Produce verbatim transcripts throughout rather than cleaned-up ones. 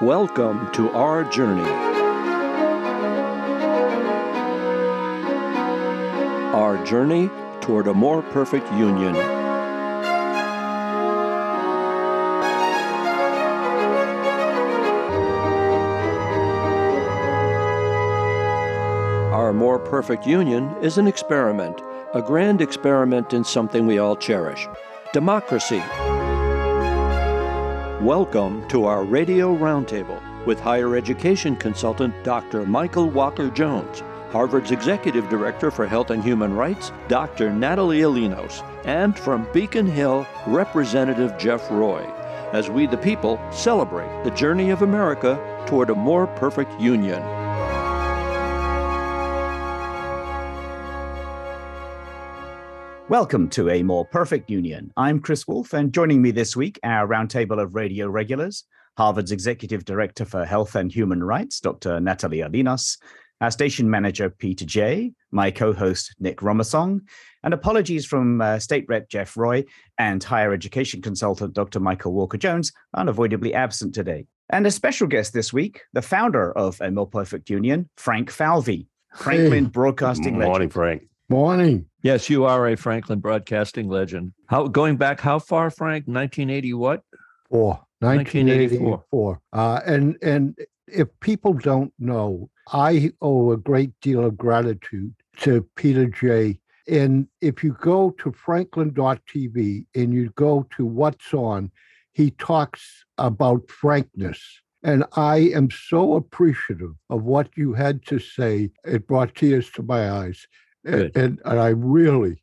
Welcome to Our Journey. Our journey toward a more perfect union. Our more perfect union is an experiment, a grand experiment in something we all cherish: democracy. Welcome to our Radio Roundtable with higher education consultant Doctor Michael Walker-Jones, Harvard's Executive Director for Health and Human Rights, Doctor Natalia Linos, and from Beacon Hill, Representative Jeff Roy, as we the people celebrate the journey of America toward a more perfect union. Welcome to A More Perfect Union. I'm Chris Wolfe, and joining me this week, our roundtable of radio regulars, Harvard's Executive Director for Health and Human Rights, Doctor Natalia Linos, our station manager, Peter Jay, my co-host, Nick Remesong, and apologies from uh, State Rep Jeff Roy and higher education consultant, Doctor Michael Walker-Jones, unavoidably absent today. And a special guest this week, the founder of A More Perfect Union, Frank Falvey, Franklin hey. Broadcasting Morning, legend. Morning, Frank. Morning. Yes, you are a Franklin broadcasting legend. How going back? How far, Frank? nineteen eighty what? Four. nineteen eighty-four. nineteen eighty-four. Uh, and and if people don't know, I owe a great deal of gratitude to Peter Jay. And if you go to franklin dot t v and you go to What's On, he talks about frankness. And I am so appreciative of what you had to say. It brought tears to my eyes. And, and I really,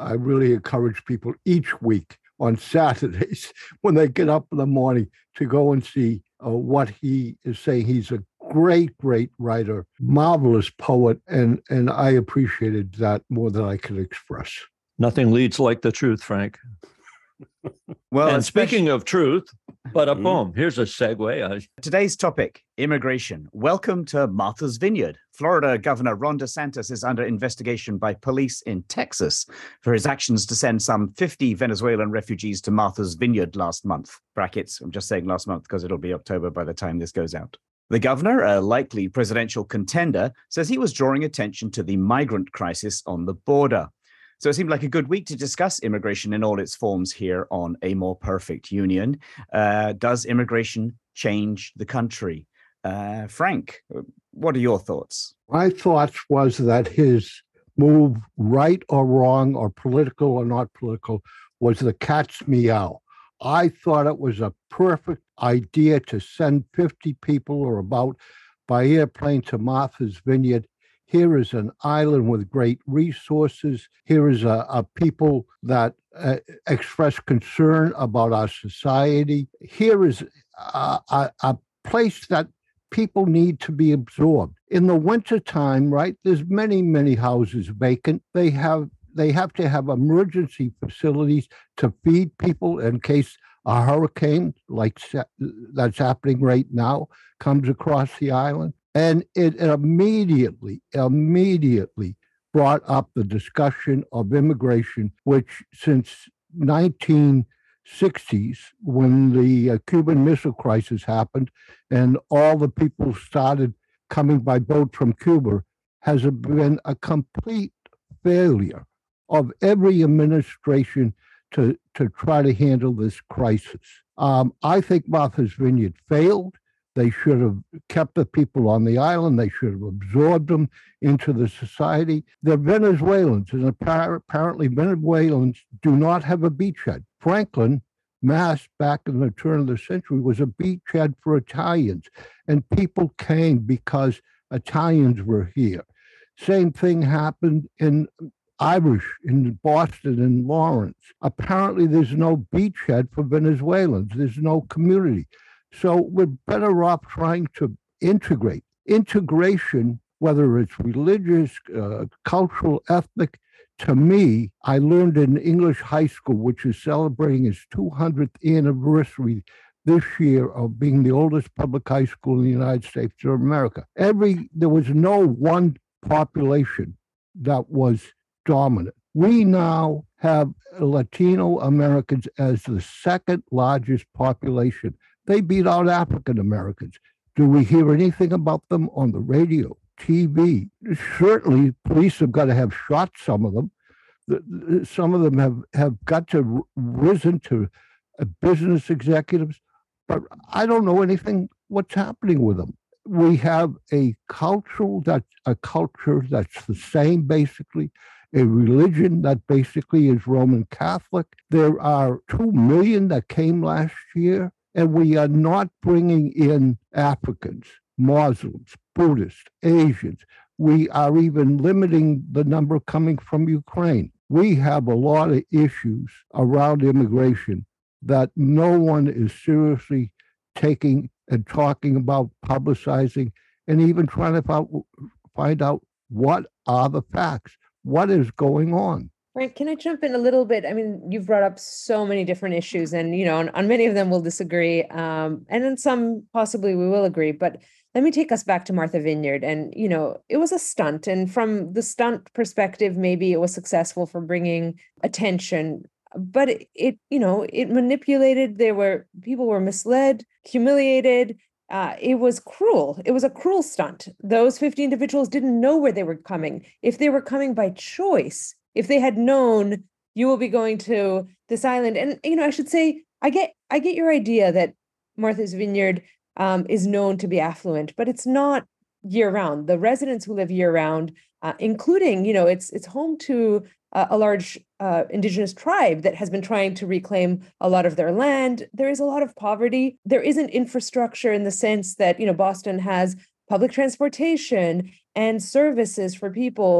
I really encourage people each week on Saturdays when they get up in the morning to go and see uh, what he is saying. He's a great, great writer, marvelous poet, and and I appreciated that more than I could express. Nothing leads like the truth, Frank. Well, and speaking of truth, but up home, here's a segue. Today's topic, immigration. Welcome to Martha's Vineyard. Florida Governor Ron DeSantis is under investigation by police in Texas for his actions to send some fifty Venezuelan refugees to Martha's Vineyard last month. Brackets, I'm just saying last month because it'll be October by the time this goes out. The governor, a likely presidential contender, says he was drawing attention to the migrant crisis on the border. So it seemed like a good week to discuss immigration in all its forms here on A More Perfect Union. Uh, does immigration change the country? Uh, Frank, what are your thoughts? My thoughts was that his move, right or wrong, or political or not political, was the cat's meow. I thought it was a perfect idea to send fifty people or about by airplane to Martha's Vineyard. Here is an island with great resources. Here is a, a people that uh, express concern about our society. Here is a, a, a place that people need to be absorbed. In the wintertime, right, there's many, many houses vacant. They have they have to have emergency facilities to feed people in case a hurricane like that's happening right now comes across the island. And it immediately, immediately brought up the discussion of immigration, which since nineteen sixties, when the Cuban Missile Crisis happened and all the people started coming by boat from Cuba, has been a complete failure of every administration to, to try to handle this crisis. Um, I think Martha's Vineyard failed. They should have kept the people on the island. They should have absorbed them into the society. They're Venezuelans, and apparently Venezuelans do not have a beachhead. Franklin, Mass, back in the turn of the century, was a beachhead for Italians, and people came because Italians were here. Same thing happened in Irish, in Boston and Lawrence. Apparently there's no beachhead for Venezuelans. There's no community. So we're better off trying to integrate. Integration, whether it's religious, uh, cultural, ethnic, to me, I learned in English high school, which is celebrating its two hundredth anniversary this year of being the oldest public high school in the United States of America. Every there was no one population that was dominant. We now have Latino Americans as the second largest population. They beat out African Americans. Do we hear anything about them on the radio, T V? Certainly, police have got to have shot some of them. Some of them have, have got to risen to business executives, but I don't know anything what's happening with them. We have a cultural that a culture that's the same, basically, a religion that basically is Roman Catholic. There are two million that came last year, and we are not bringing in Africans, Muslims, Buddhists, Asians. We are even limiting the number coming from Ukraine. We have a lot of issues around immigration that no one is seriously taking and talking about, publicizing, and even trying to find out what are the facts, what is going on. Frank, can I jump in a little bit? I mean, you've brought up so many different issues, and you know, on, on many of them we'll disagree, um, and on some possibly we will agree, but let me take us back to Martha's Vineyard. And, you know, it was a stunt. And from the stunt perspective, maybe it was successful for bringing attention, but it, it you know, it manipulated. There were people were misled, humiliated. Uh, it was cruel. It was a cruel stunt. Those fifty individuals didn't know where they were coming. If they were coming by choice, if they had known you will be going to this island. And, you know, I should say, I get I get your idea that Martha's Vineyard Um, is known to be affluent, but it's not year-round. The residents who live year-round, uh, including, you know, it's it's home to uh, a large uh, indigenous tribe that has been trying to reclaim a lot of their land. There is a lot of poverty. There isn't infrastructure in the sense that, you know, Boston has public transportation and services for people,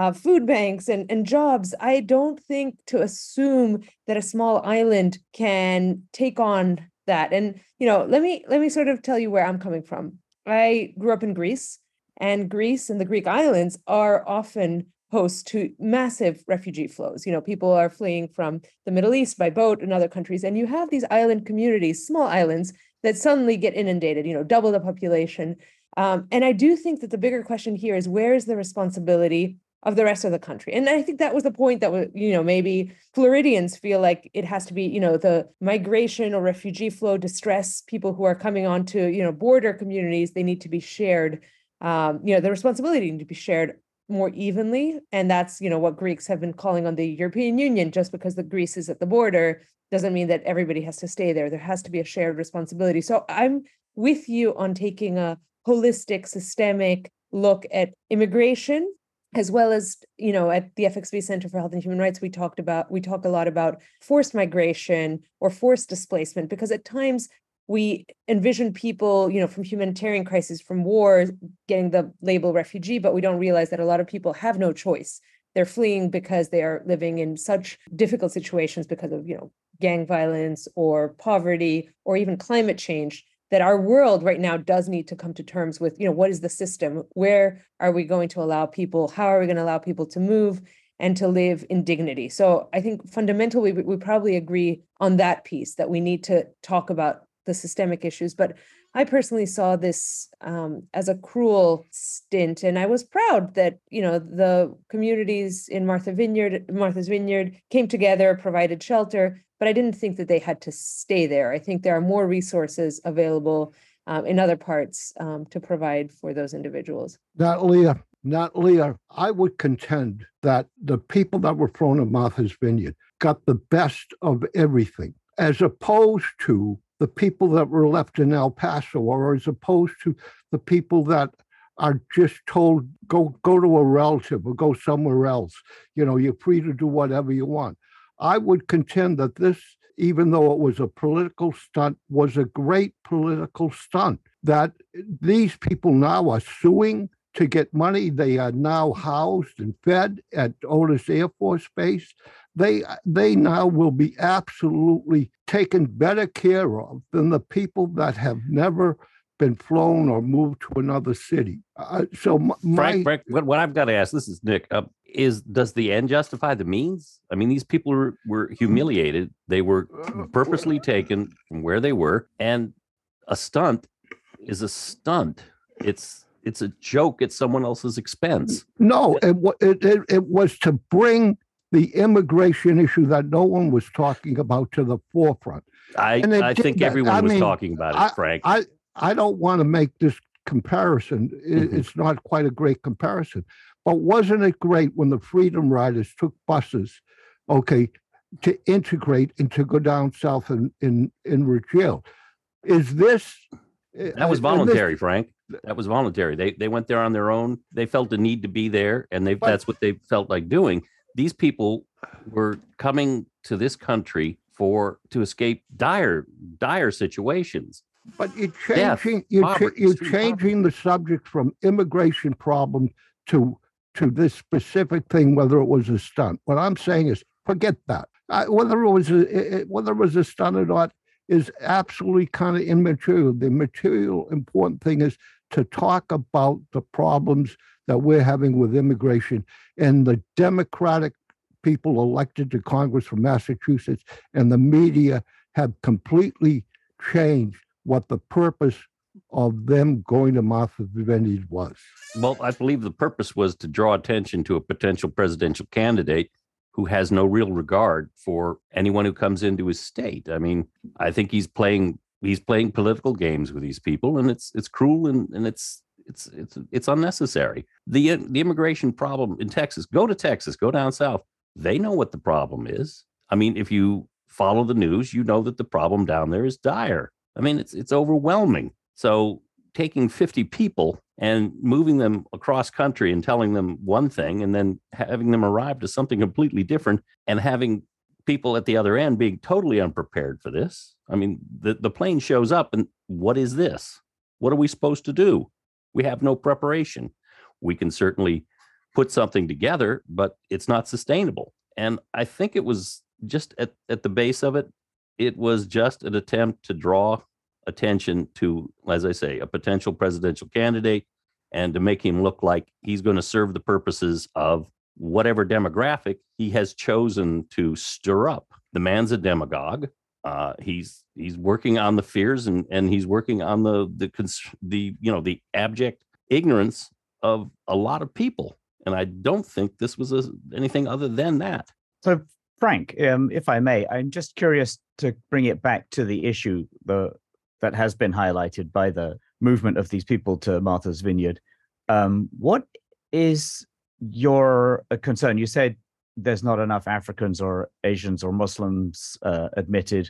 uh, food banks and, and jobs. I don't think to assume that a small island can take on that. And, you know, let me let me sort of tell you where I'm coming from. I grew up in Greece, and Greece and the Greek islands are often host to massive refugee flows. You know, people are fleeing from the Middle East by boat and other countries. And you have these island communities, small islands that suddenly get inundated, you know, double the population. Um, and I do think that the bigger question here is, where is the responsibility of the rest of the country? And I think that was the point that, you know, maybe Floridians feel like it has to be, you know, the migration or refugee flow distress people who are coming onto, you know, border communities, they need to be shared, um, you know, the responsibility need to be shared more evenly. And that's, you know, what Greeks have been calling on the European Union. Just because the Greece is at the border doesn't mean that everybody has to stay there. There has to be a shared responsibility. So I'm with you on taking a holistic, systemic look at immigration, as well as, you know, at the F X B Center for Health and Human Rights, we talked about, we talk a lot about forced migration or forced displacement, because at times we envision people, you know, from humanitarian crises, from wars, getting the label refugee, but we don't realize that a lot of people have no choice. They're fleeing because they are living in such difficult situations because of, you know, gang violence or poverty or even climate change, that our world right now does need to come to terms with, you know, what is the system? Where are we going to allow people? How are we going to allow people to move and to live in dignity? So I think fundamentally, we, we probably agree on that piece, that we need to talk about the systemic issues. But I personally saw this um, as a cruel stint. And I was proud that, you know, the communities in Martha's Vineyard, Martha's Vineyard came together, provided shelter, but I didn't think that they had to stay there. I think there are more resources available um, in other parts um, to provide for those individuals. Natalia, Natalia, I would contend that the people that were thrown in Martha's Vineyard got the best of everything, as opposed to the people that were left in El Paso, or as opposed to the people that are just told, go, go to a relative or go somewhere else. You know, you're free to do whatever you want. I would contend that this, even though it was a political stunt, was a great political stunt, that these people now are suing to get money. They are now housed and fed at Otis Air Force Base. They they now will be absolutely taken better care of than the people that have never been flown or moved to another city. Uh, so, my, Frank, Frank, what, what I've got to ask, this is Nick, uh, is does the end justify the means? I mean, these people were, were humiliated. They were purposely taken from where they were, and a stunt is a stunt. It's it's a joke at someone else's expense. No, it it it, it was to bring the immigration issue that no one was talking about to the forefront. I, I think that. everyone I was mean, talking about it, I, Frank. I, I don't want to make this comparison. It, it's not quite a great comparison. But wasn't it great when the Freedom Riders took buses, okay, to integrate and to go down south in, in, in Ridgeville? Is this... That was voluntary, this, Frank. That was voluntary. They they went there on their own. They felt the need to be there, and they but, that's what they felt like doing. These people were coming to this country for to escape dire, dire situations. But you're changing Death, you're, poverty, ch- you're changing poverty. the subject from immigration problem to to this specific thing, whether it was a stunt. What I'm saying is, forget that. I, whether it was a, it, whether it was a stunt or not is absolutely kind of immaterial. The material important thing is to talk about the problems that we're having with immigration, and the Democratic people elected to Congress from Massachusetts and the media have completely changed what the purpose of them going to Martha's Vineyard was. Well, I believe the purpose was to draw attention to a potential presidential candidate who has no real regard for anyone who comes into his state. I mean, I think he's playing he's playing political games with these people, and it's it's cruel and, and it's it's it's it's unnecessary. The the immigration problem in Texas, go to Texas, go down south. They know what the problem is. I mean, if you follow the news, you know that the problem down there is dire. I mean, it's it's overwhelming. So taking fifty people and moving them across country and telling them one thing and then having them arrive to something completely different and having people at the other end being totally unprepared for this. I mean, the, the plane shows up and what is this? What are we supposed to do? We have no preparation. We can certainly put something together, but it's not sustainable. And I think it was just at, at the base of it, it was just an attempt to draw attention to, as I say, a potential presidential candidate and to make him look like he's going to serve the purposes of whatever demographic he has chosen to stir up. The man's a demagogue. Uh, he's he's working on the fears and and he's working on the the the you know the abject ignorance of a lot of people. And I don't think this was a, anything other than that. So, Frank, um, if I may, I'm just curious to bring it back to the issue the that has been highlighted by the movement of these people to Martha's Vineyard. Um, what is your concern? You said there's not enough Africans or Asians or Muslims uh, admitted.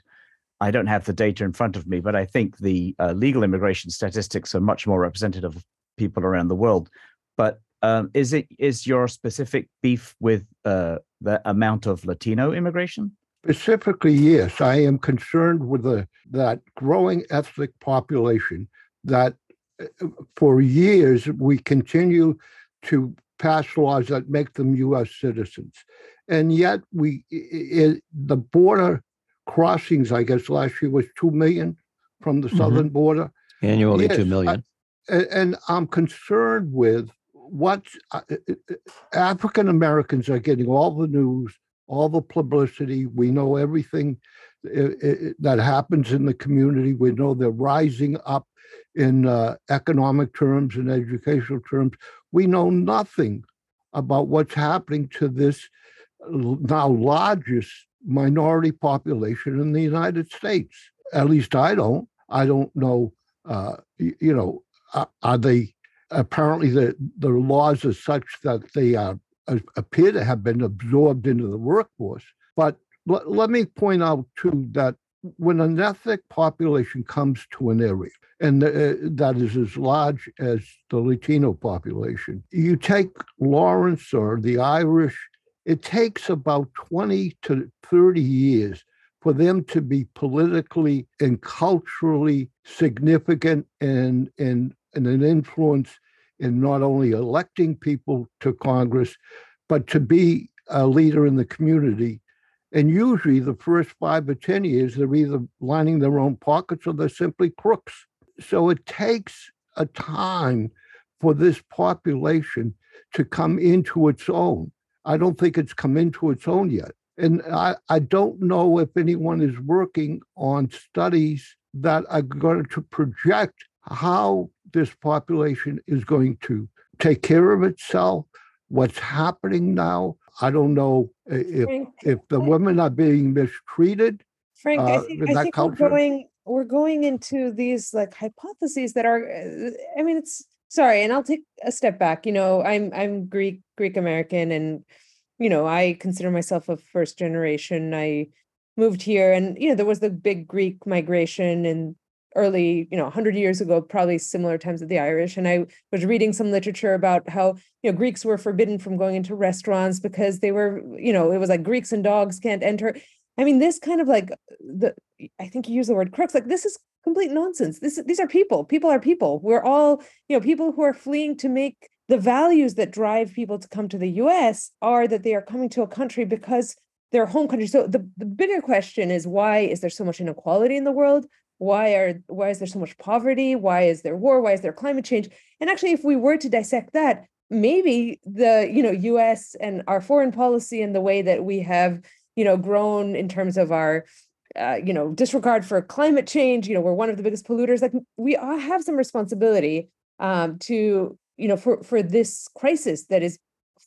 I don't have the data in front of me, but I think the uh, legal immigration statistics are much more representative of people around the world. But um, is it is your specific beef with uh, the amount of Latino immigration? Specifically, yes, I am concerned with the, that growing ethnic population that for years we continue to pass laws that make them U S citizens. And yet we it, the border crossings, I guess last year was two million from the mm-hmm. southern border. Annually, yes, two million. I, and I'm concerned with what uh, African Americans are getting all the news, all the publicity. We know everything it, it, that happens in the community. We know they're rising up in uh, economic terms and educational terms. We know nothing about what's happening to this now largest minority population in the United States. At least I don't. I don't know, uh, you, you know, are, are they, apparently the, the laws are such that they are appear to have been absorbed into the workforce. But l- let me point out, too, that when an ethnic population comes to an area, and the, uh, that is as large as the Latino population, you take Lawrence or the Irish, it takes about twenty to thirty years for them to be politically and culturally significant and, and, and an influence in not only electing people to Congress, but to be a leader in the community. And usually the first five or ten years, they're either lining their own pockets or they're simply crooks. So it takes a time for this population to come into its own. I don't think it's come into its own yet. And I, I don't know if anyone is working on studies that are going to project how this population is going to take care of itself, what's happening now. I don't know if if the women are being mistreated Frank, uh, I think, I think we're going we're going into these like hypotheses that are. I mean, it's sorry, and I'll take a step back. You know, I'm I'm Greek Greek American, and you know, I consider myself a first generation. I moved here, and you know, there was the big Greek migration and. Early, you know, one hundred years ago, probably similar times with the Irish. And I was reading some literature about how, you know, Greeks were forbidden from going into restaurants because they were, you know, it was like Greeks and dogs can't enter. I mean, this kind of like, the I think you use the word crux, like this is complete nonsense. This These are people. People are people. We're all, you know, people who are fleeing to make the values that drive people to come to the U S are that they are coming to a country because their home country. So the, the bigger question is, why is there so much inequality in the world? Why are why is there so much poverty? Why is there war? Why is there climate change? And actually, if we were to dissect that, maybe the you know U S and our foreign policy and the way that we have you know grown in terms of our uh, you know disregard for climate change, you know we're one of the biggest polluters. Like we all have some responsibility um, to you know for for this crisis that is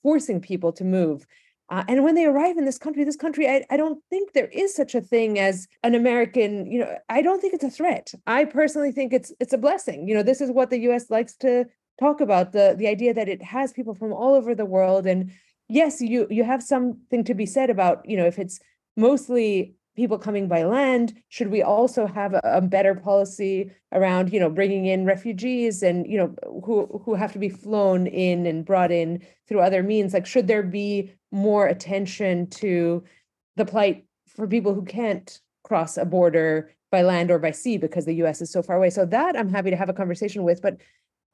forcing people to move. Uh, and when they arrive in this country, this country, I, I don't think there is such a thing as an American, you know, I don't think it's a threat. I personally think it's it's a blessing. You know, this is what the U S likes to talk about, the, the idea that it has people from all over the world. And yes, you you have something to be said about, you know, if it's mostly people coming by land, should we also have a, a better policy around, you know, bringing in refugees and, you know, who, who have to be flown in and brought in through other means? Like, should there be more attention to the plight for people who can't cross a border by land or by sea because the U S is so far away? So that I'm happy to have a conversation with, but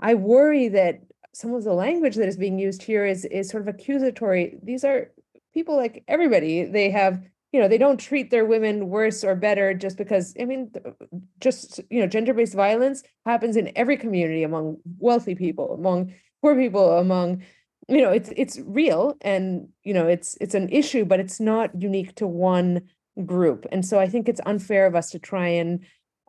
I worry that some of the language that is being used here is, is sort of accusatory. These are people like everybody. They have You know, they don't treat their women worse or better just because, I mean, just, you know, gender-based violence happens in every community among wealthy people, among poor people, among, you know, it's it's real and, you know, it's it's an issue, but it's not unique to one group. And so I think it's unfair of us to try and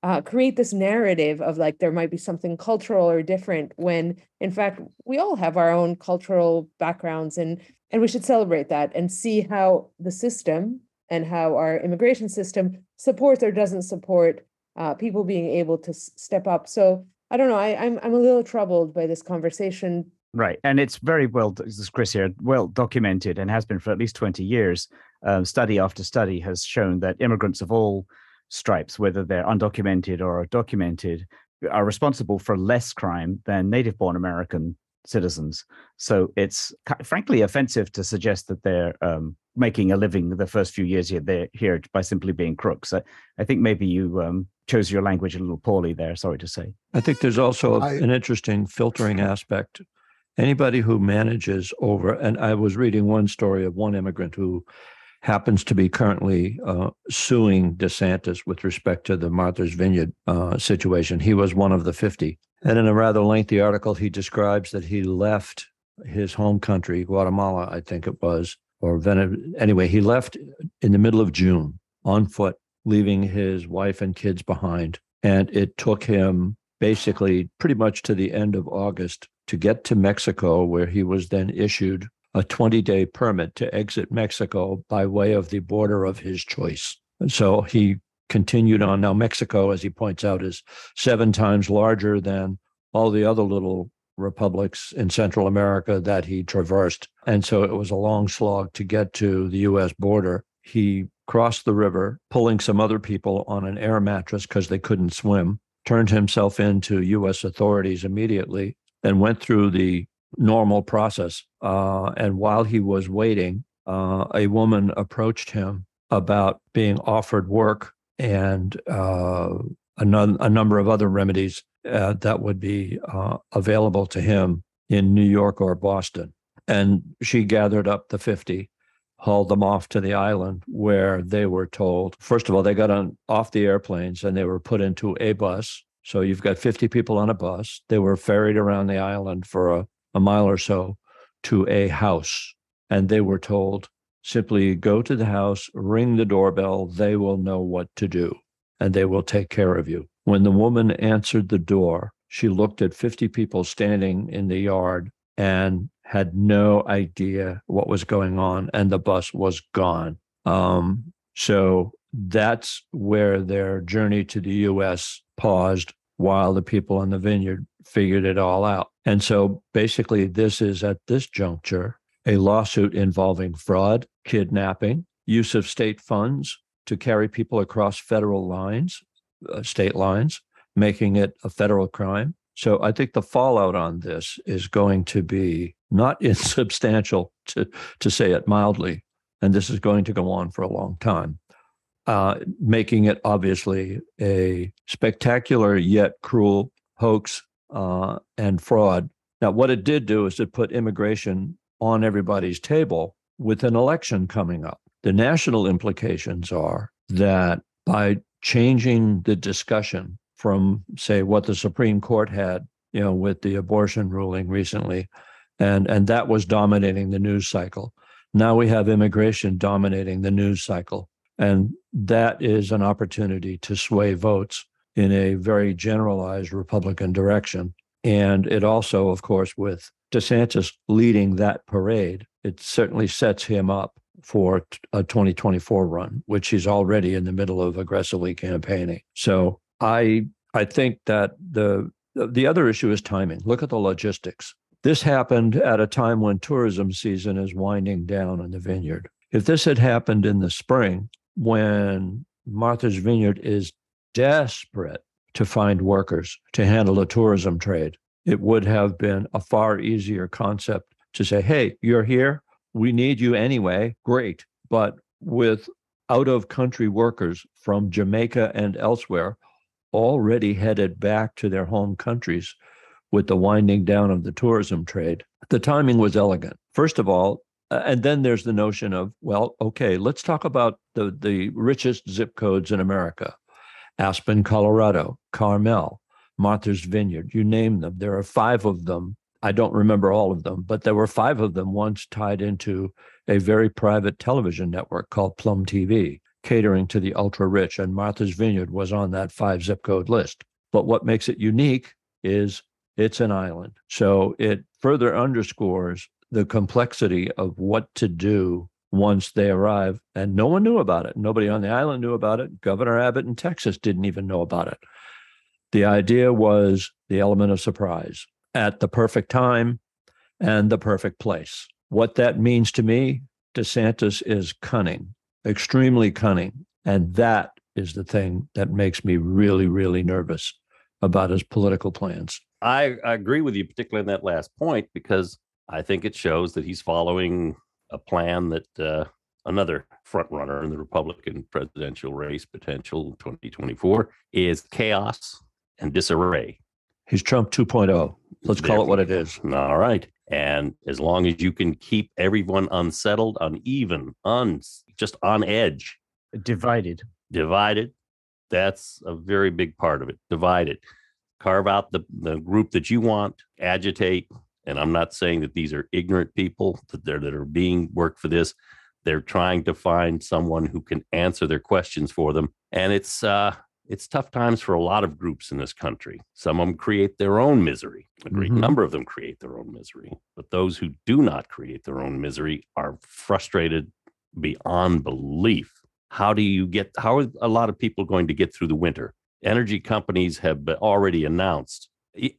uh, create this narrative of like there might be something cultural or different when, in fact, we all have our own cultural backgrounds and and we should celebrate that and see how the system and how our immigration system supports or doesn't support uh, people being able to s- step up. So I don't know, I, I'm I'm a little troubled by this conversation. Right, and it's very well, this is Chris here, well documented and has been for at least twenty years. Um, study after study has shown that immigrants of all stripes, whether they're undocumented or documented, are responsible for less crime than native-born American citizens. So it's frankly offensive to suggest that they're um, making a living the first few years here, they're here by simply being crooks. I, I think maybe you um, chose your language a little poorly there, sorry to say. I think there's also I, an interesting filtering aspect. Anybody who manages over, and I was reading one story of one immigrant who happens to be currently uh, suing DeSantis with respect to the Martha's Vineyard uh, situation. He was one of the fifty. And in a rather lengthy article, he describes that he left his home country, Guatemala, I think it was, or Venezuela. Anyway, he left in the middle of June on foot, leaving his wife and kids behind. And it took him basically pretty much to the end of August to get to Mexico, where he was then issued a twenty-day permit to exit Mexico by way of the border of his choice. And so he continued on. Now, Mexico, as he points out, is seven times larger than all the other little republics in Central America that he traversed. And so it was a long slog to get to the U S border. He crossed the river, pulling some other people on an air mattress because they couldn't swim, turned himself in to U S authorities immediately, and went through the normal process. Uh, and while he was waiting, uh, a woman approached him about being offered work and uh, a, non- a number of other remedies uh, that would be uh, available to him in New York or Boston. And she gathered up the fifty, hauled them off to the island where they were told, first of all, they got on off the airplanes and they were put into a bus. So you've got fifty people on a bus. They were ferried around the island for a a mile or so to a house. And they were told, simply go to the house, ring the doorbell, they will know what to do, and they will take care of you. When the woman answered the door, she looked at fifty people standing in the yard and had no idea what was going on, and the bus was gone. Um, so that's where their journey to the U S paused while the people on the vineyard figured it all out. And so basically, this is at this juncture, a lawsuit involving fraud, kidnapping, use of state funds to carry people across federal lines, uh, state lines, making it a federal crime. So I think the fallout on this is going to be not insubstantial, to, to say it mildly. And this is going to go on for a long time, uh, making it obviously a spectacular yet cruel hoax uh, and fraud. Now, what it did do is it put immigration on everybody's table with an election coming up. The national implications are that by changing the discussion from, say, what the Supreme Court had, you know, with the abortion ruling recently, and, and that was dominating the news cycle. Now we have immigration dominating the news cycle, and that is an opportunity to sway votes in a very generalized Republican direction. And it also, of course, with DeSantis leading that parade, it certainly sets him up for a twenty twenty-four run, which he's already in the middle of aggressively campaigning. So I I think that the the other issue is timing. Look at the logistics. This happened at a time when tourism season is winding down in the vineyard. If this had happened in the spring, when Martha's Vineyard is desperate to find workers to handle the tourism trade, it would have been a far easier concept to say, hey, you're here, we need you anyway, great. But with out-of-country workers from Jamaica and elsewhere already headed back to their home countries with the winding down of the tourism trade, the timing was elegant, first of all. And then there's the notion of, well, okay, let's talk about the, the richest zip codes in America. Aspen, Colorado, Carmel, Martha's Vineyard, you name them. There are five of them. I don't remember all of them, but there were five of them once tied into a very private television network called Plum T V, catering to the ultra-rich, and Martha's Vineyard was on that five zip code list. But what makes it unique is it's an island. So it further underscores the complexity of what to do once they arrive, and no one knew about it. Nobody on the island knew about it. Governor Abbott in Texas didn't even know about it. The idea was the element of surprise at the perfect time and the perfect place. What that means to me, DeSantis is cunning, extremely cunning. And that is the thing that makes me really, really nervous about his political plans. I, I agree with you, particularly on that last point, because I think it shows that he's following a plan that uh, another frontrunner in the Republican presidential race potential twenty twenty-four is chaos and disarray. He's Trump two point oh. Let's call it what it is. All right. And as long as you can keep everyone unsettled, uneven, un just on edge. Divided. Divided. That's a very big part of it. Divided. Carve out the, the group that you want, agitate. And I'm not saying that these are ignorant people that they're that are being worked for this. They're trying to find someone who can answer their questions for them. And it's uh, it's tough times for a lot of groups in this country. Some of them create their own misery. A great mm-hmm. number of them create their own misery. But those who do not create their own misery are frustrated beyond belief. How do you get? How are a lot of people going to get through the winter? Energy companies have already announced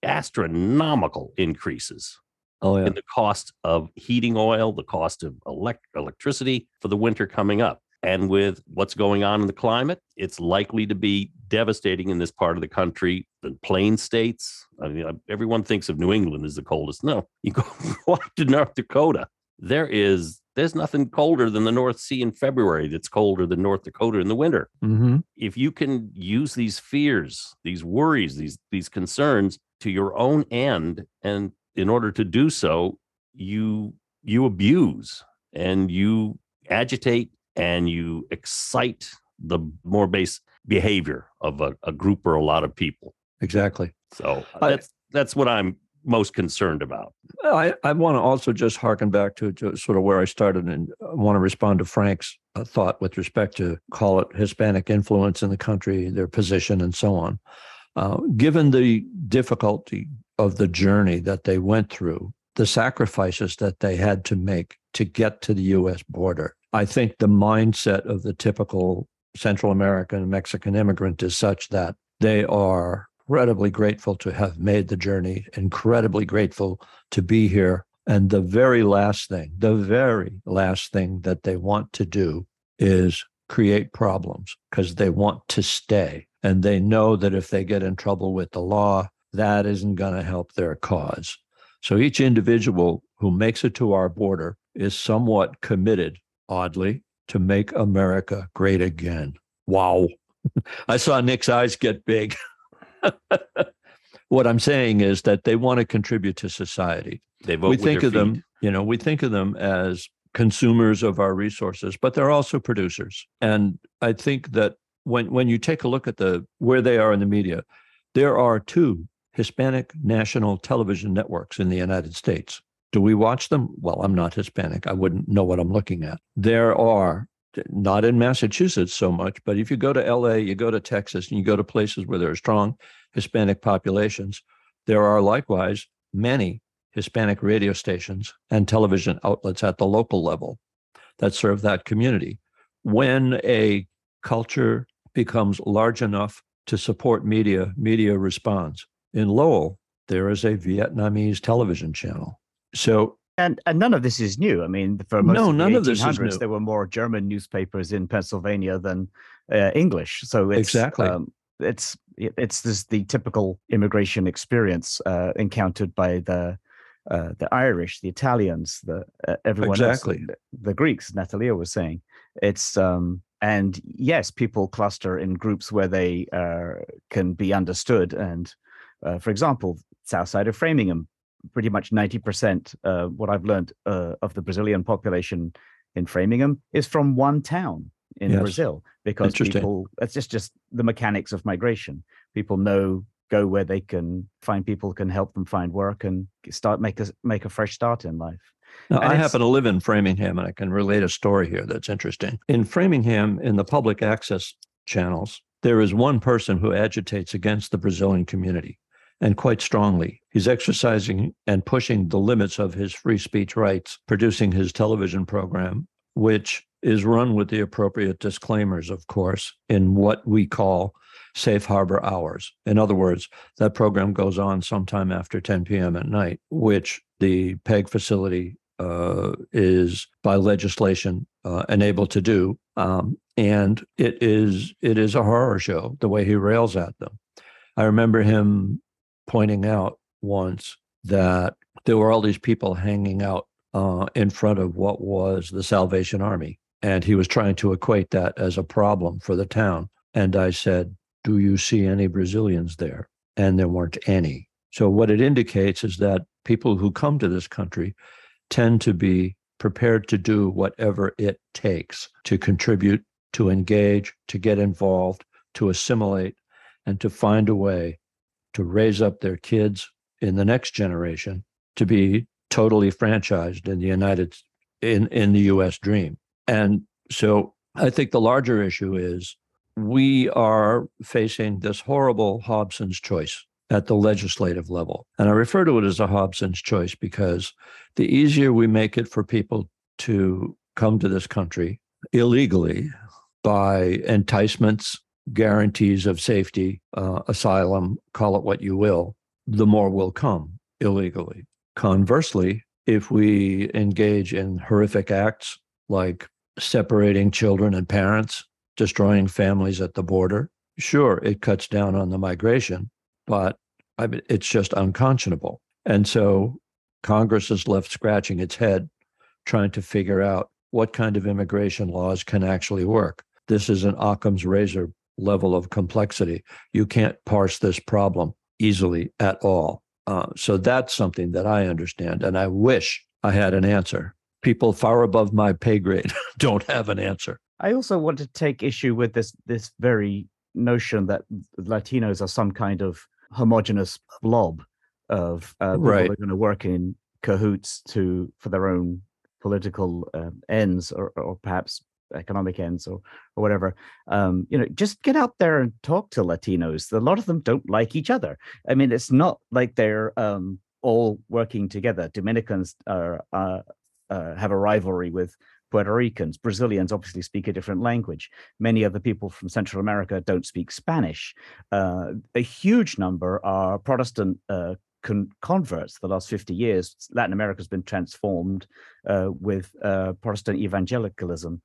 astronomical increases oh, yeah. in the cost of heating oil, the cost of elect- electricity for the winter coming up. And with what's going on in the climate, it's likely to be devastating in this part of the country, the plain states. I mean, everyone thinks of New England as the coldest. No, you go up to North Dakota. There is There's nothing colder than the North Sea in February that's colder than North Dakota in the winter. Mm-hmm. If you can use these fears, these worries, these these concerns to your own end, and in order to do so, you you abuse and you agitate and you excite the more base behavior of a, a group or a lot of people. Exactly. So that's that's what I'm most concerned about. I, I want to also just harken back to, to sort of where I started, and I want to respond to Frank's uh, thought with respect to, call it Hispanic influence in the country, their position and so on. Uh, given the difficulty of the journey that they went through, the sacrifices that they had to make to get to the U S border, I think the mindset of the typical Central American and Mexican immigrant is such that they are incredibly grateful to have made the journey, incredibly grateful to be here. And the very last thing, the very last thing that they want to do is create problems, because they want to stay. And they know that if they get in trouble with the law, that isn't going to help their cause. So each individual who makes it to our border is somewhat committed, oddly, to make America great again. Wow. I saw Nick's eyes get big. What I'm saying is that they want to contribute to society. They vote we with think their of feet. them, you know, we think of them as consumers of our resources, but they're also producers. And I think that when when you take a look at the where they are in the media, there are two Hispanic national television networks in the United States. Do we watch them? Well, I'm not Hispanic. I wouldn't know what I'm looking at. There are, not in Massachusetts so much, but if you go to L A, you go to Texas, and you go to places where there are strong Hispanic populations, there are likewise many Hispanic radio stations and television outlets at the local level that serve that community. When a culture becomes large enough to support media, media responds. In Lowell, there is a Vietnamese television channel. So, and and none of this is new. I mean, for most no, of the none eighteen hundreds, of this is new. There were more German newspapers in Pennsylvania than uh, English. So it's, exactly, um, it's it's this, the typical immigration experience uh, encountered by the uh, the Irish, the Italians, the uh, everyone exactly. else, the, the Greeks. Natalia was saying it's. Um, And yes, people cluster in groups where they uh, can be understood. And uh, for example, south side of Framingham, pretty much ninety percent uh, what I've learned uh, of the Brazilian population in Framingham is from one town in yes. Brazil, because people, it's just, just the mechanics of migration. People know, go where they can find people, can help them find work and start make a, make a fresh start in life. Now, I happen to live in Framingham, and I can relate a story here that's interesting. In Framingham, in the public access channels, there is one person who agitates against the Brazilian community, and quite strongly. He's exercising and pushing the limits of his free speech rights, producing his television program, which is run with the appropriate disclaimers, of course, in what we call safe harbor hours. In other words, that program goes on sometime after ten p.m. at night, which the PEG facility Uh, is by legislation uh, enabled to do, um, and it is it is a horror show the way he rails at them. I remember him pointing out once that there were all these people hanging out uh, in front of what was the Salvation Army, and he was trying to equate that as a problem for the town. And I said, "Do you see any Brazilians there?" And there weren't any. So what it indicates is that people who come to this country tend to be prepared to do whatever it takes to contribute, to engage, to get involved, to assimilate, and to find a way to raise up their kids in the next generation to be totally franchised in the United, in, in the U S dream. And so I think the larger issue is we are facing this horrible Hobson's choice at the legislative level. And I refer to it as a Hobson's choice because the easier we make it for people to come to this country illegally by enticements, guarantees of safety, uh, asylum, call it what you will, the more will come illegally. Conversely, if we engage in horrific acts like separating children and parents, destroying families at the border, sure, it cuts down on the migration, but I mean, it's just unconscionable. And so Congress is left scratching its head, trying to figure out what kind of immigration laws can actually work. This is an Occam's razor level of complexity. You can't parse this problem easily at all. Uh, so that's something that I understand, and I wish I had an answer. People far above my pay grade don't have an answer. I also want to take issue with this, this very notion that Latinos are some kind of homogenous blob of uh, people right. that are going to work in cahoots to for their own political uh, ends or, or perhaps economic ends or, or whatever. Um, you know, just get out there and talk to Latinos. A lot of them don't like each other. I mean, it's not like they're um, all working together. Dominicans are, uh, uh, have a rivalry with Puerto Ricans. Brazilians obviously speak a different language. Many other people from Central America don't speak Spanish. Uh, a huge number are Protestant uh, con converts the last fifty years. Latin America has been transformed uh, with uh, Protestant evangelicalism.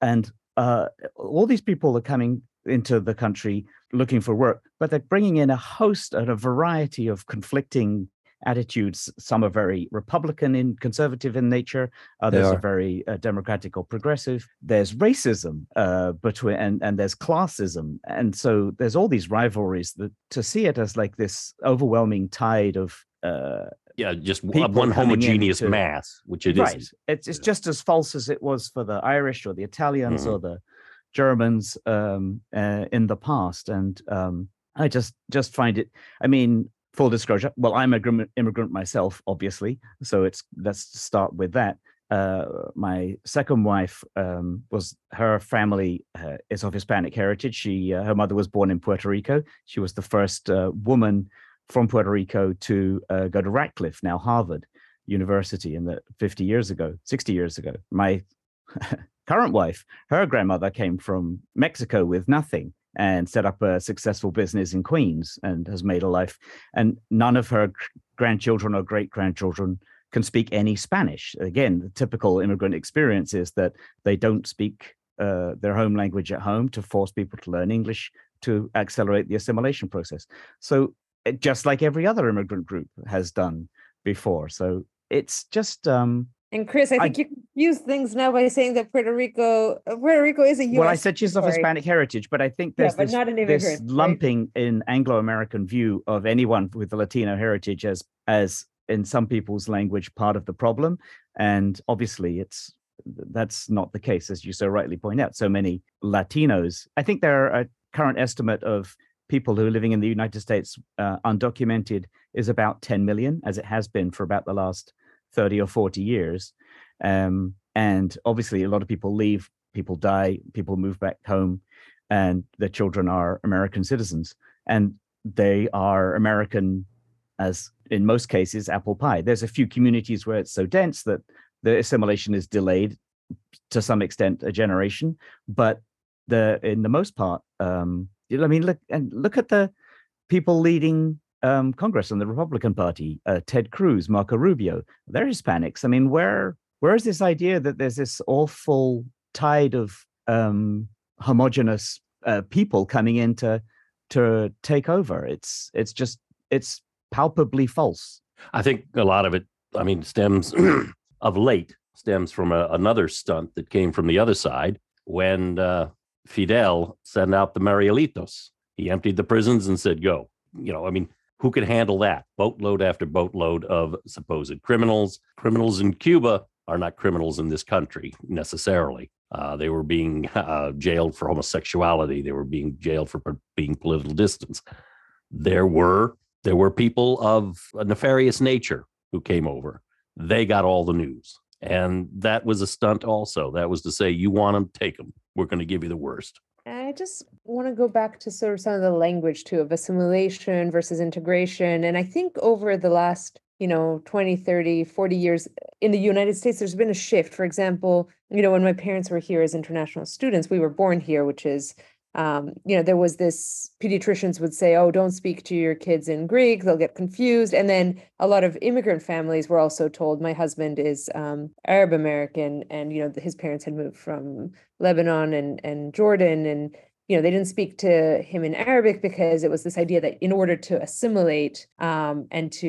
And uh, all these people are coming into the country looking for work, but they're bringing in a host and a variety of conflicting attitudes. Some are very Republican and conservative in nature. Others are. are very uh, democratic or progressive. There's racism uh, between, and, and there's classism. And so there's all these rivalries that to see it as like this overwhelming tide of uh, yeah, just one homogeneous into, mass, which it right. isn't. It's, it's yeah. just as false as it was for the Irish or the Italians mm-hmm. or the Germans um, uh, in the past. And um, I just, just find it, I mean, full disclosure, well, I'm an immigrant myself, obviously, so it's let's start with that. Uh, my second wife um, was, her family uh, is of Hispanic heritage. She, uh, her mother was born in Puerto Rico. She was the first uh, woman from Puerto Rico to uh, go to Radcliffe, now Harvard University, in the fifty years ago, sixty years ago. My current wife, her grandmother came from Mexico with nothing and set up a successful business in Queens and has made a life. And none of her grandchildren or great-grandchildren can speak any Spanish. Again, the typical immigrant experience is that they don't speak uh, their home language at home to force people to learn English to accelerate the assimilation process. So just like every other immigrant group has done before. So it's just... Um, And Chris, I think I, you confuse things now by saying that Puerto Rico, Puerto Rico is a U S Well, I said she's of Hispanic heritage, but I think there's yeah, this, not this heritage, lumping right? in Anglo-American view of anyone with the Latino heritage as, as in some people's language, part of the problem. And obviously, it's that's not the case, as you so rightly point out. So many Latinos, I think there are a current estimate of people who are living in the United States uh, undocumented is about ten million, as it has been for about the last thirty or forty years. Um, and obviously, a lot of people leave, people die, people move back home, and their children are American citizens. And they are American, as in most cases, apple pie. There's a few communities where it's so dense that the assimilation is delayed to some extent a generation. But the in the most part, um, I mean, look and look at the people leading Um, Congress and the Republican Party, uh, Ted Cruz, Marco Rubio, they're Hispanics. I mean, where where is this idea that there's this awful tide of um, homogenous uh, people coming in to to take over? It's it's just it's palpably false. I think a lot of it, I mean, stems of late stems from a, another stunt that came from the other side when uh, Fidel sent out the Marielitos. He emptied the prisons and said, "Go." You know, I mean. Who could handle that? Boatload after boatload of supposed criminals. Criminals in Cuba are not criminals in this country necessarily. Uh, they were being uh, jailed for homosexuality. They were being jailed for being political dissidents. There were there were people of a nefarious nature who came over. They got all the news, and that was a stunt. Also, that was to say, you want them, take them. We're going to give you the worst. I just want to go back to sort of some of the language too of assimilation versus integration. And I think over the last, you know, twenty, thirty, forty years in the United States, there's been a shift. For example, you know, when my parents were here as international students, we were born here, which is, um, you know, there was this, pediatricians would say, oh, don't speak to your kids in Greek, they'll get confused. And then a lot of immigrant families were also told, my husband is um, Arab American, and, you know, his parents had moved from Lebanon and, and Jordan, and, you know, they didn't speak to him in Arabic because it was this idea that in order to assimilate um, and to,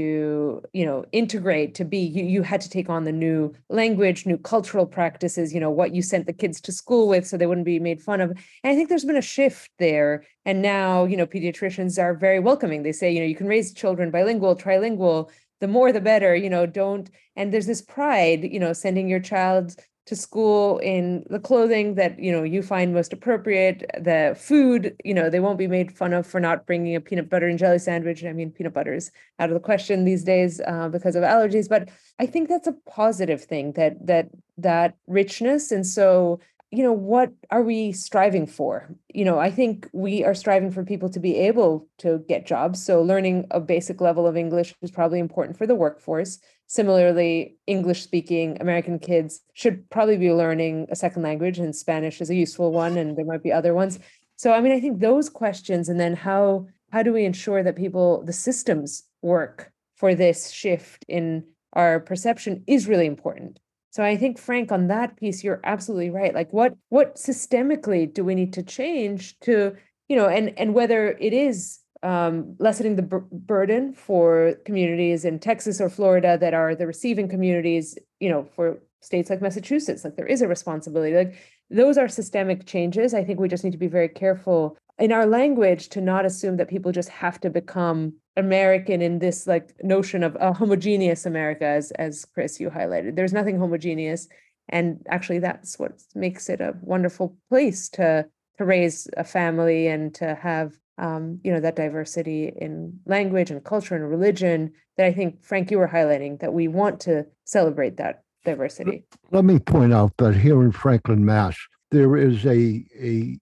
you know, integrate, to be, you, you had to take on the new language, new cultural practices, you know, what you sent the kids to school with so they wouldn't be made fun of. And I think there's been a shift there. And now, you know, pediatricians are very welcoming. They say, you know, you can raise children bilingual, trilingual, the more the better, you know, don't. And there's this pride, you know, sending your child to school in the clothing that, you know, you find most appropriate, the food, you know, they won't be made fun of for not bringing a peanut butter and jelly sandwich. I mean, peanut butter is out of the question these days uh, because of allergies, but I think that's a positive thing, that, that, that richness. And so you know, what are we striving for? You know, I think we are striving for people to be able to get jobs. So learning a basic level of English is probably important for the workforce. Similarly, English-speaking American kids should probably be learning a second language, and Spanish is a useful one, and there might be other ones. So, I mean, I think those questions, and then how how do we ensure that people, the systems work for this shift in our perception is really important. So I think, Frank, on that piece, you're absolutely right. Like what what systemically do we need to change to, you know, and, and whether it is um, lessening the bur- burden for communities in Texas or Florida that are the receiving communities, you know, for states like Massachusetts, like there is a responsibility. Like those are systemic changes. I think we just need to be very careful in our language to not assume that people just have to become American in this like notion of a homogeneous America, as, as Chris, you highlighted. There's nothing homogeneous. And actually that's what makes it a wonderful place to, to raise a family and to have, um, you know, that diversity in language and culture and religion that I think, Frank, you were highlighting, that we want to celebrate that diversity. Let me point out that here in Franklin, Mass, there is a, a,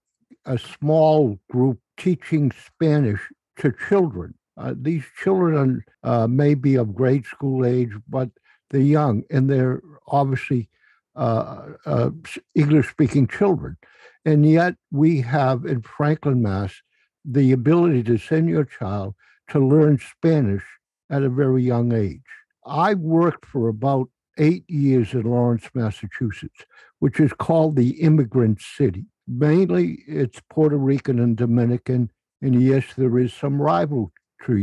a small group teaching Spanish to children. Uh, these children uh, may be of grade school age, but they're young, and they're obviously uh, uh, English-speaking children. And yet we have in Franklin, Mass, the ability to send your child to learn Spanish at a very young age. I worked for about eight years in Lawrence, Massachusetts, which is called the immigrant city. Mainly it's Puerto Rican and Dominican, and yes, there is some rivalry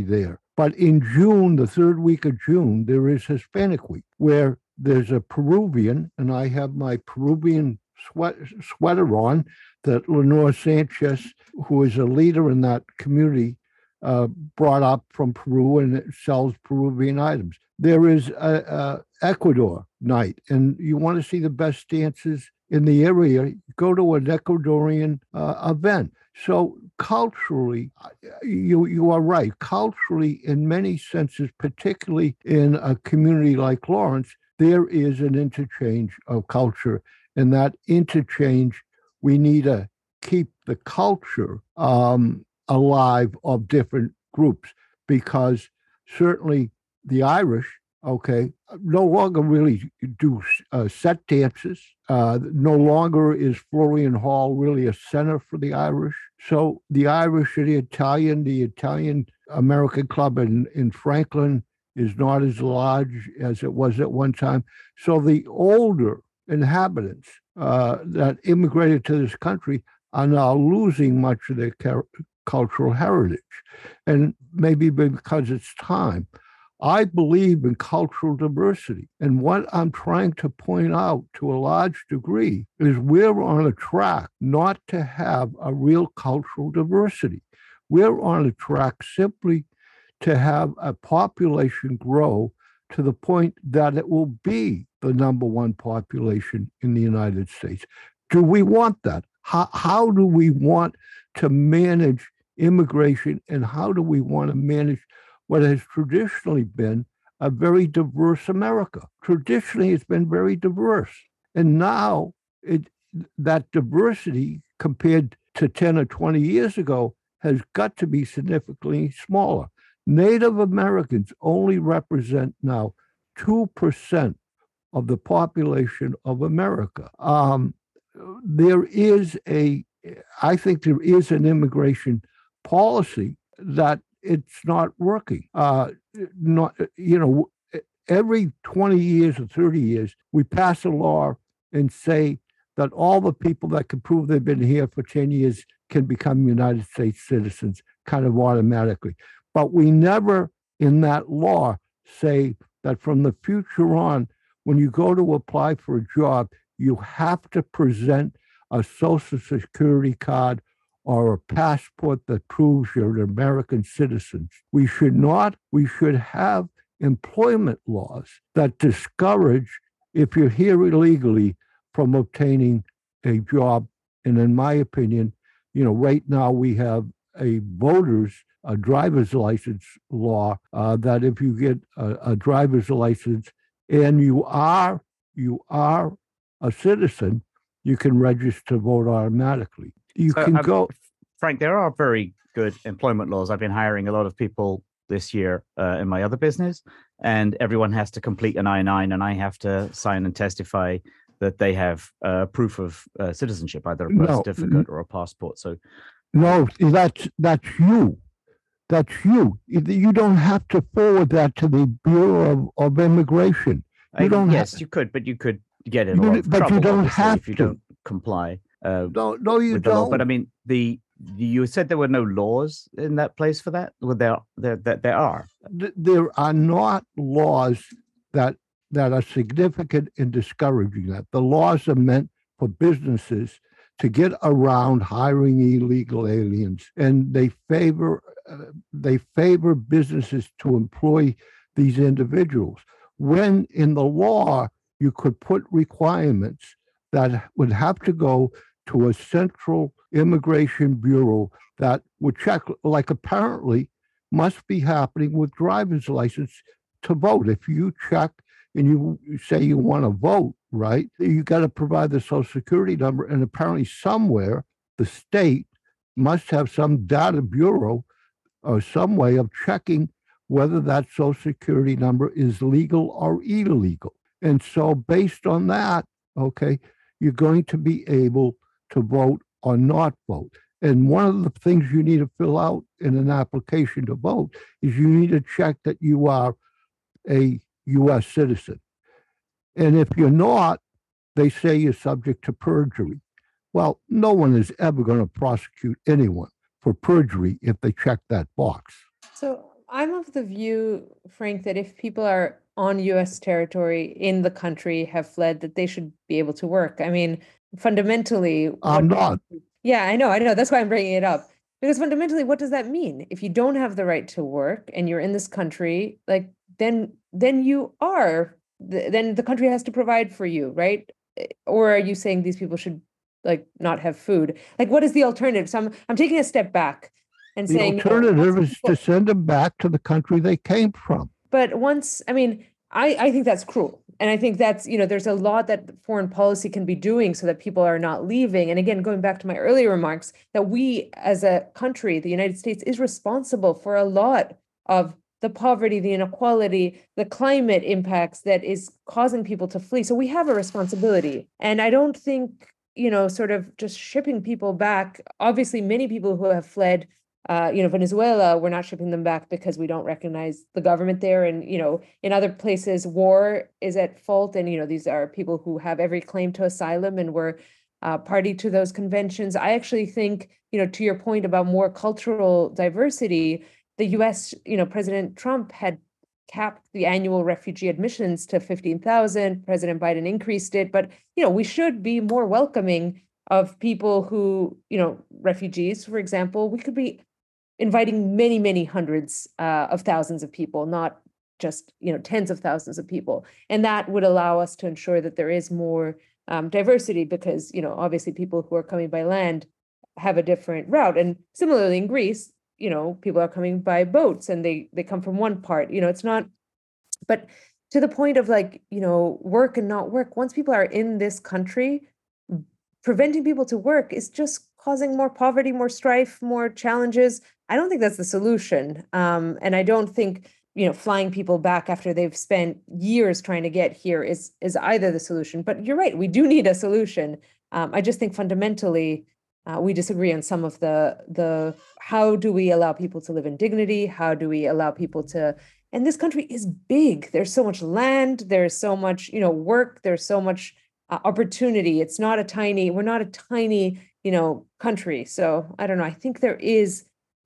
there. But in June, the third week of June, there is Hispanic Week, where there's a Peruvian, and I have my Peruvian sweat, sweater on that Lenore Sanchez, who is a leader in that community, uh, brought up from Peru and sells Peruvian items. There is a, a Ecuador night, and you want to see the best dances in the area, go to an Ecuadorian uh, event. So culturally, you you are right. Culturally, in many senses, particularly in a community like Lawrence, there is an interchange of culture. And that interchange, we need to keep the culture um, alive of different groups, because certainly the Irish, okay, no longer really do uh, set dances. Uh, no longer is Florian Hall really a center for the Irish. So the Irish and the Italian, the Italian American Club in, in Franklin is not as large as it was at one time. So the older inhabitants uh, that immigrated to this country are now losing much of their car- cultural heritage. And maybe because it's time. I believe in cultural diversity. And what I'm trying to point out to a large degree is we're on a track not to have a real cultural diversity. We're on a track simply to have a population grow to the point that it will be the number one population in the United States. Do we want that? How, how do we want to manage immigration, and how do we want to manage what has traditionally been a very diverse America? Traditionally, it's been very diverse. And now it, that diversity compared to ten or twenty years ago has got to be significantly smaller. Native Americans only represent now two percent of the population of America. Um, there is a, I think there is an immigration policy that it's not working. Uh, not you know, every twenty years or thirty years, we pass a law and say that all the people that can prove they've been here for ten years can become United States citizens, kind of automatically. But we never, in that law, say that from the future on, when you go to apply for a job, you have to present a Social Security card or a passport that proves you're an American citizen. We should not, we should have employment laws that discourage, if you're here illegally, from obtaining a job. And in my opinion, you know, right now we have a voter's, a driver's license law uh, that if you get a, a driver's license and you are, you are a citizen, you can register to vote automatically. You so can I've, go. Frank, there are very good employment laws. I've been hiring a lot of people this year uh, in my other business, and everyone has to complete an I nine, and I have to sign and testify that they have uh, proof of uh, citizenship, either a birth no. certificate or a passport. So, no, that's that's you. That's you. You don't have to forward that to the Bureau of, of Immigration. You I, don't. Yes, have, you could, but you could get in a lot of but trouble. But you don't have if you to. Don't comply. Uh, no, no, you don't. Law. But I mean, the you said there were no laws in that place for that. Well, there, there, there, there are. There are not laws that that are significant in discouraging that. The laws are meant for businesses to get around hiring illegal aliens, and they favor. Uh, they favor businesses to employ these individuals. When in the law, you could put requirements that would have to go to a central immigration bureau that would check, like apparently must be happening with driver's license to vote. If you check and you say you want to vote, right, you got to provide the social security number. And apparently somewhere the state must have some data bureau or some way of checking whether that social security number is legal or illegal. And so based on that, okay, you're going to be able to vote or not vote. And one of the things you need to fill out in an application to vote is you need to check that you are a U S citizen. And if you're not, they say you're subject to perjury. Well, no one is ever going to prosecute anyone for perjury if they check that box. So I'm of the view, Frank, that if people are on U S territory in the country, have fled, that they should be able to work. I mean, fundamentally... I'm not. Yeah, I know, I know. That's why I'm bringing it up. Because fundamentally, what does that mean? If you don't have the right to work and you're in this country, like, then then you are, then the country has to provide for you, right? Or are you saying these people should like not have food? Like, what is the alternative? So I'm, I'm taking a step back and the saying- The alternative you know, is to send them back to the country they came from. But once, I mean, I, I think that's cruel. And I think that's, you know, there's a lot that foreign policy can be doing so that people are not leaving. And again, going back to my earlier remarks, that we as a country, the United States, is responsible for a lot of the poverty, the inequality, the climate impacts that is causing people to flee. So we have a responsibility. And I don't think, you know, sort of just shipping people back. Obviously, many people who have fled, uh, you know, Venezuela, we're not shipping them back because we don't recognize the government there. And, you know, in other places, war is at fault. And, you know, these are people who have every claim to asylum and were uh, party to those conventions. I actually think, you know, to your point about more cultural diversity, the U S, you know, President Trump had capped the annual refugee admissions to fifteen thousand. President Biden increased it. But, you know, we should be more welcoming of people who, you know, refugees, for example. We could be inviting many, many hundreds uh, of thousands of people, not just, you know, tens of thousands of people. And that would allow us to ensure that there is more um, diversity because, you know, obviously people who are coming by land have a different route. And similarly in Greece, you know, people are coming by boats and they, they come from one part, you know, it's not, but to the point of like, you know, work and not work, once people are in this country, preventing people to work is just causing more poverty, more strife, more challenges. I don't think that's the solution. Um, and I don't think, you know, flying people back after they've spent years trying to get here is, is either the solution, but you're right. We do need a solution. Um, I just think fundamentally, Uh, we disagree on some of the, the how do we allow people to live in dignity? How do we allow people to, and this country is big. There's so much land, there's so much, you know, work, there's so much uh, opportunity. It's not a tiny, we're not a tiny, you know, country. So I don't know. I think there is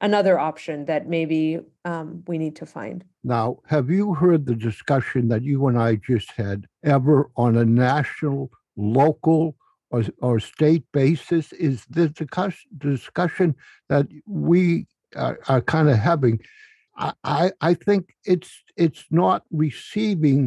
another option that maybe um, we need to find. Now, have you heard the discussion that you and I just had ever on a national, local, Or, or state basis? Is the discussion that we are, are kind of having, I, I, I think it's it's not receiving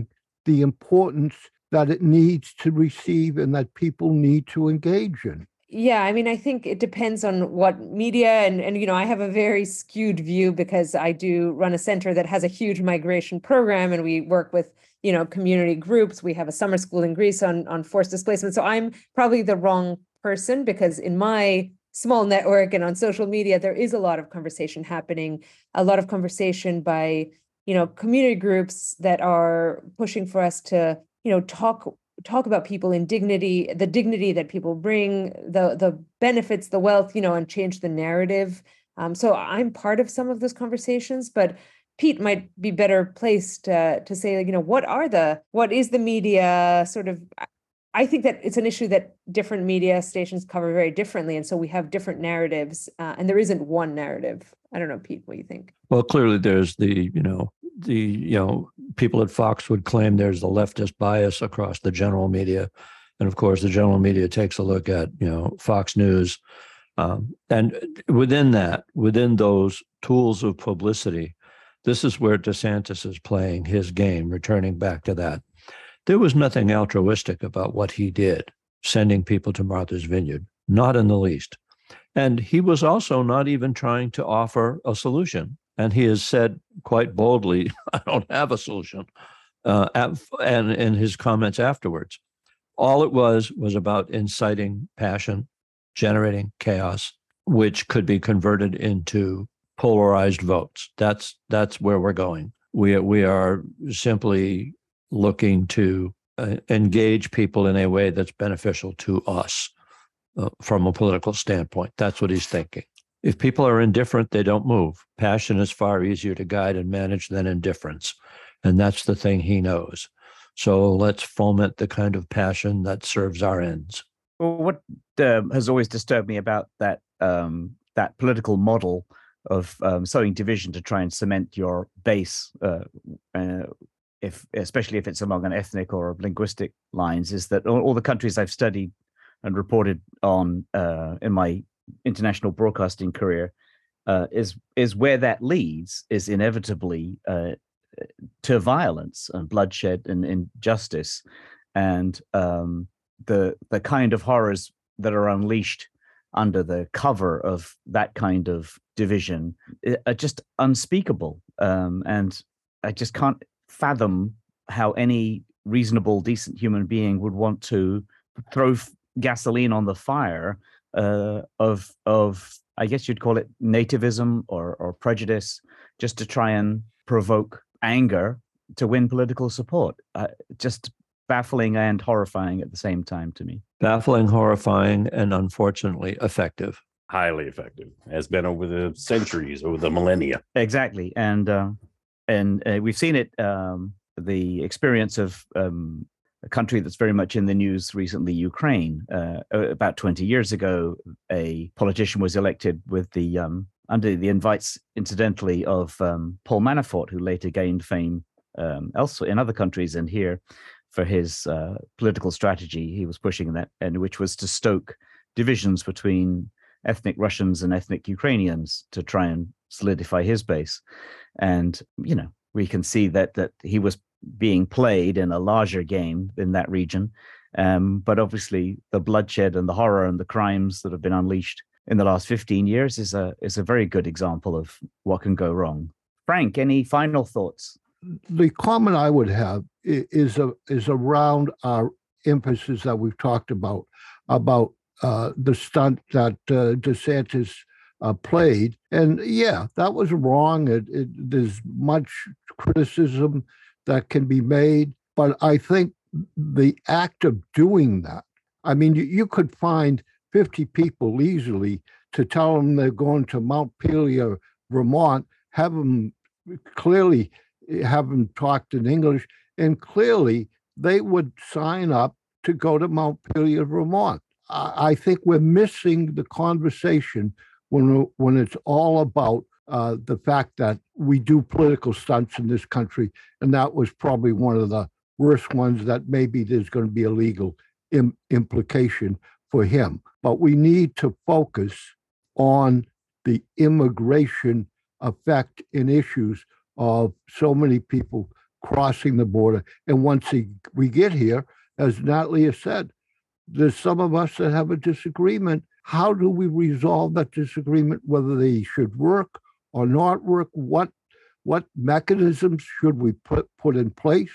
the importance that it needs to receive and that people need to engage in. Yeah, I mean, I think it depends on what media and, and, you know, I have a very skewed view because I do run a center that has a huge migration program and we work with, you know, community groups. We have a summer school in Greece on, on forced displacement. So I'm probably the wrong person because in my small network and on social media, there is a lot of conversation happening, a lot of conversation by, you know, community groups that are pushing for us to, you know, talk talk about people in dignity, the dignity that people bring, the the benefits, the wealth, you know, and change the narrative. Um, so I'm part of some of those conversations, but Pete might be better placed uh, to say, like, you know, what are the, what is the media sort of, I think that it's an issue that different media stations cover very differently. And so we have different narratives uh, and there isn't one narrative. I don't know, Pete, what do you think? Well, clearly there's the, you know, the, you know, people at Fox would claim there's the leftist bias across the general media. And of course, the general media takes a look at, you know, Fox News. Um, and within that, within those tools of publicity, this is where DeSantis is playing his game, returning back to that. There was nothing altruistic about what he did, sending people to Martha's Vineyard, not in the least. And he was also not even trying to offer a solution. And he has said quite boldly, I don't have a solution, uh, at, and in his comments afterwards. All it was was about inciting passion, generating chaos, which could be converted into polarized votes. That's that's where we're going. We, we are simply looking to uh, engage people in a way that's beneficial to us uh, from a political standpoint. That's what he's thinking. If people are indifferent, they don't move. Passion is far easier to guide and manage than indifference. And that's the thing he knows. So let's foment the kind of passion that serves our ends. Well, what uh, has always disturbed me about that um, that political model of um, sowing division to try and cement your base uh, uh, if especially if it's among an ethnic or linguistic lines, is that all, all the countries I've studied and reported on uh, in my international broadcasting career uh, is is where that leads is inevitably uh, to violence and bloodshed and injustice, and um, the the kind of horrors that are unleashed under the cover of that kind of division are just unspeakable, um, and I just can't fathom how any reasonable, decent human being would want to throw f- gasoline on the fire uh, of, of, I guess you'd call it nativism or, or prejudice, just to try and provoke anger to win political support. Uh, just baffling and horrifying at the same time to me. Baffling, horrifying, and unfortunately effective. Highly effective. Has been over the centuries, over the millennia. Exactly. And, uh, And uh, we've seen it, um, the experience of um, a country that's very much in the news recently, Ukraine. Uh, about twenty years ago, a politician was elected with the um, under the invites, incidentally, of um, Paul Manafort, who later gained fame um, elsewhere in other countries and here for his uh, political strategy. He was pushing that, and which was to stoke divisions between ethnic Russians and ethnic Ukrainians to try and solidify his base. And, you know, we can see that that he was being played in a larger game in that region. Um, but obviously the bloodshed and the horror and the crimes that have been unleashed in the last fifteen years is a is a very good example of what can go wrong. Frank, any final thoughts? The comment I would have is a, is around our emphasis that we've talked about, about uh, the stunt that uh, DeSantis Uh, played. And yeah, that was wrong. It, it, there's much criticism that can be made, but I think the act of doing that, I mean, you, you could find fifty people easily to tell them they're going to Mount Pisgah, Vermont, have them clearly have them talked in English, and clearly they would sign up to go to Mount Pisgah, Vermont. I, I think we're missing the conversation when when it's all about uh, the fact that we do political stunts in this country, and that was probably one of the worst ones that maybe there's going to be a legal im- implication for him. But we need to focus on the immigration effect and issues of so many people crossing the border. And once he, we get here, as Natalia said, there's some of us that have a disagreement. How do we resolve that disagreement, whether they should work or not work? What what mechanisms should we put, put in place?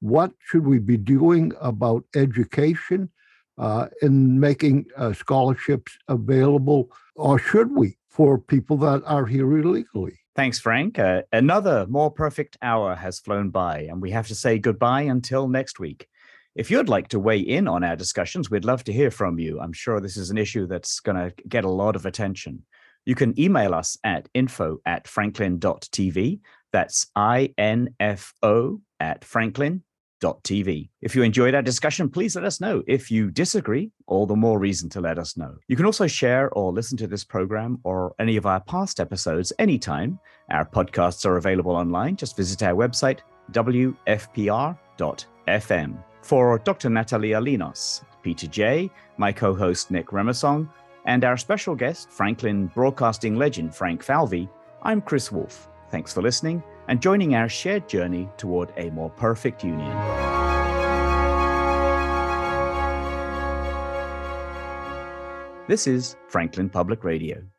What should we be doing about education uh, and making uh, scholarships available, or should we, for people that are here illegally? Thanks, Frank. Uh, another more perfect hour has flown by, and we have to say goodbye until next week. If you'd like to weigh in on our discussions, we'd love to hear from you. I'm sure this is an issue that's going to get a lot of attention. You can email us at info at franklin dot t v. That's I N F O at franklin dot t v. If you enjoyed our discussion, please let us know. If you disagree, all the more reason to let us know. You can also share or listen to this program or any of our past episodes anytime. Our podcasts are available online. Just visit our website, w f p r dot f m. For Doctor Natalia Linos, Peter Jay, my co-host Nick Remesong, and our special guest, Franklin broadcasting legend Frank Falvey, I'm Chris Wolfe. Thanks for listening and joining our shared journey toward a more perfect union. This is Franklin Public Radio.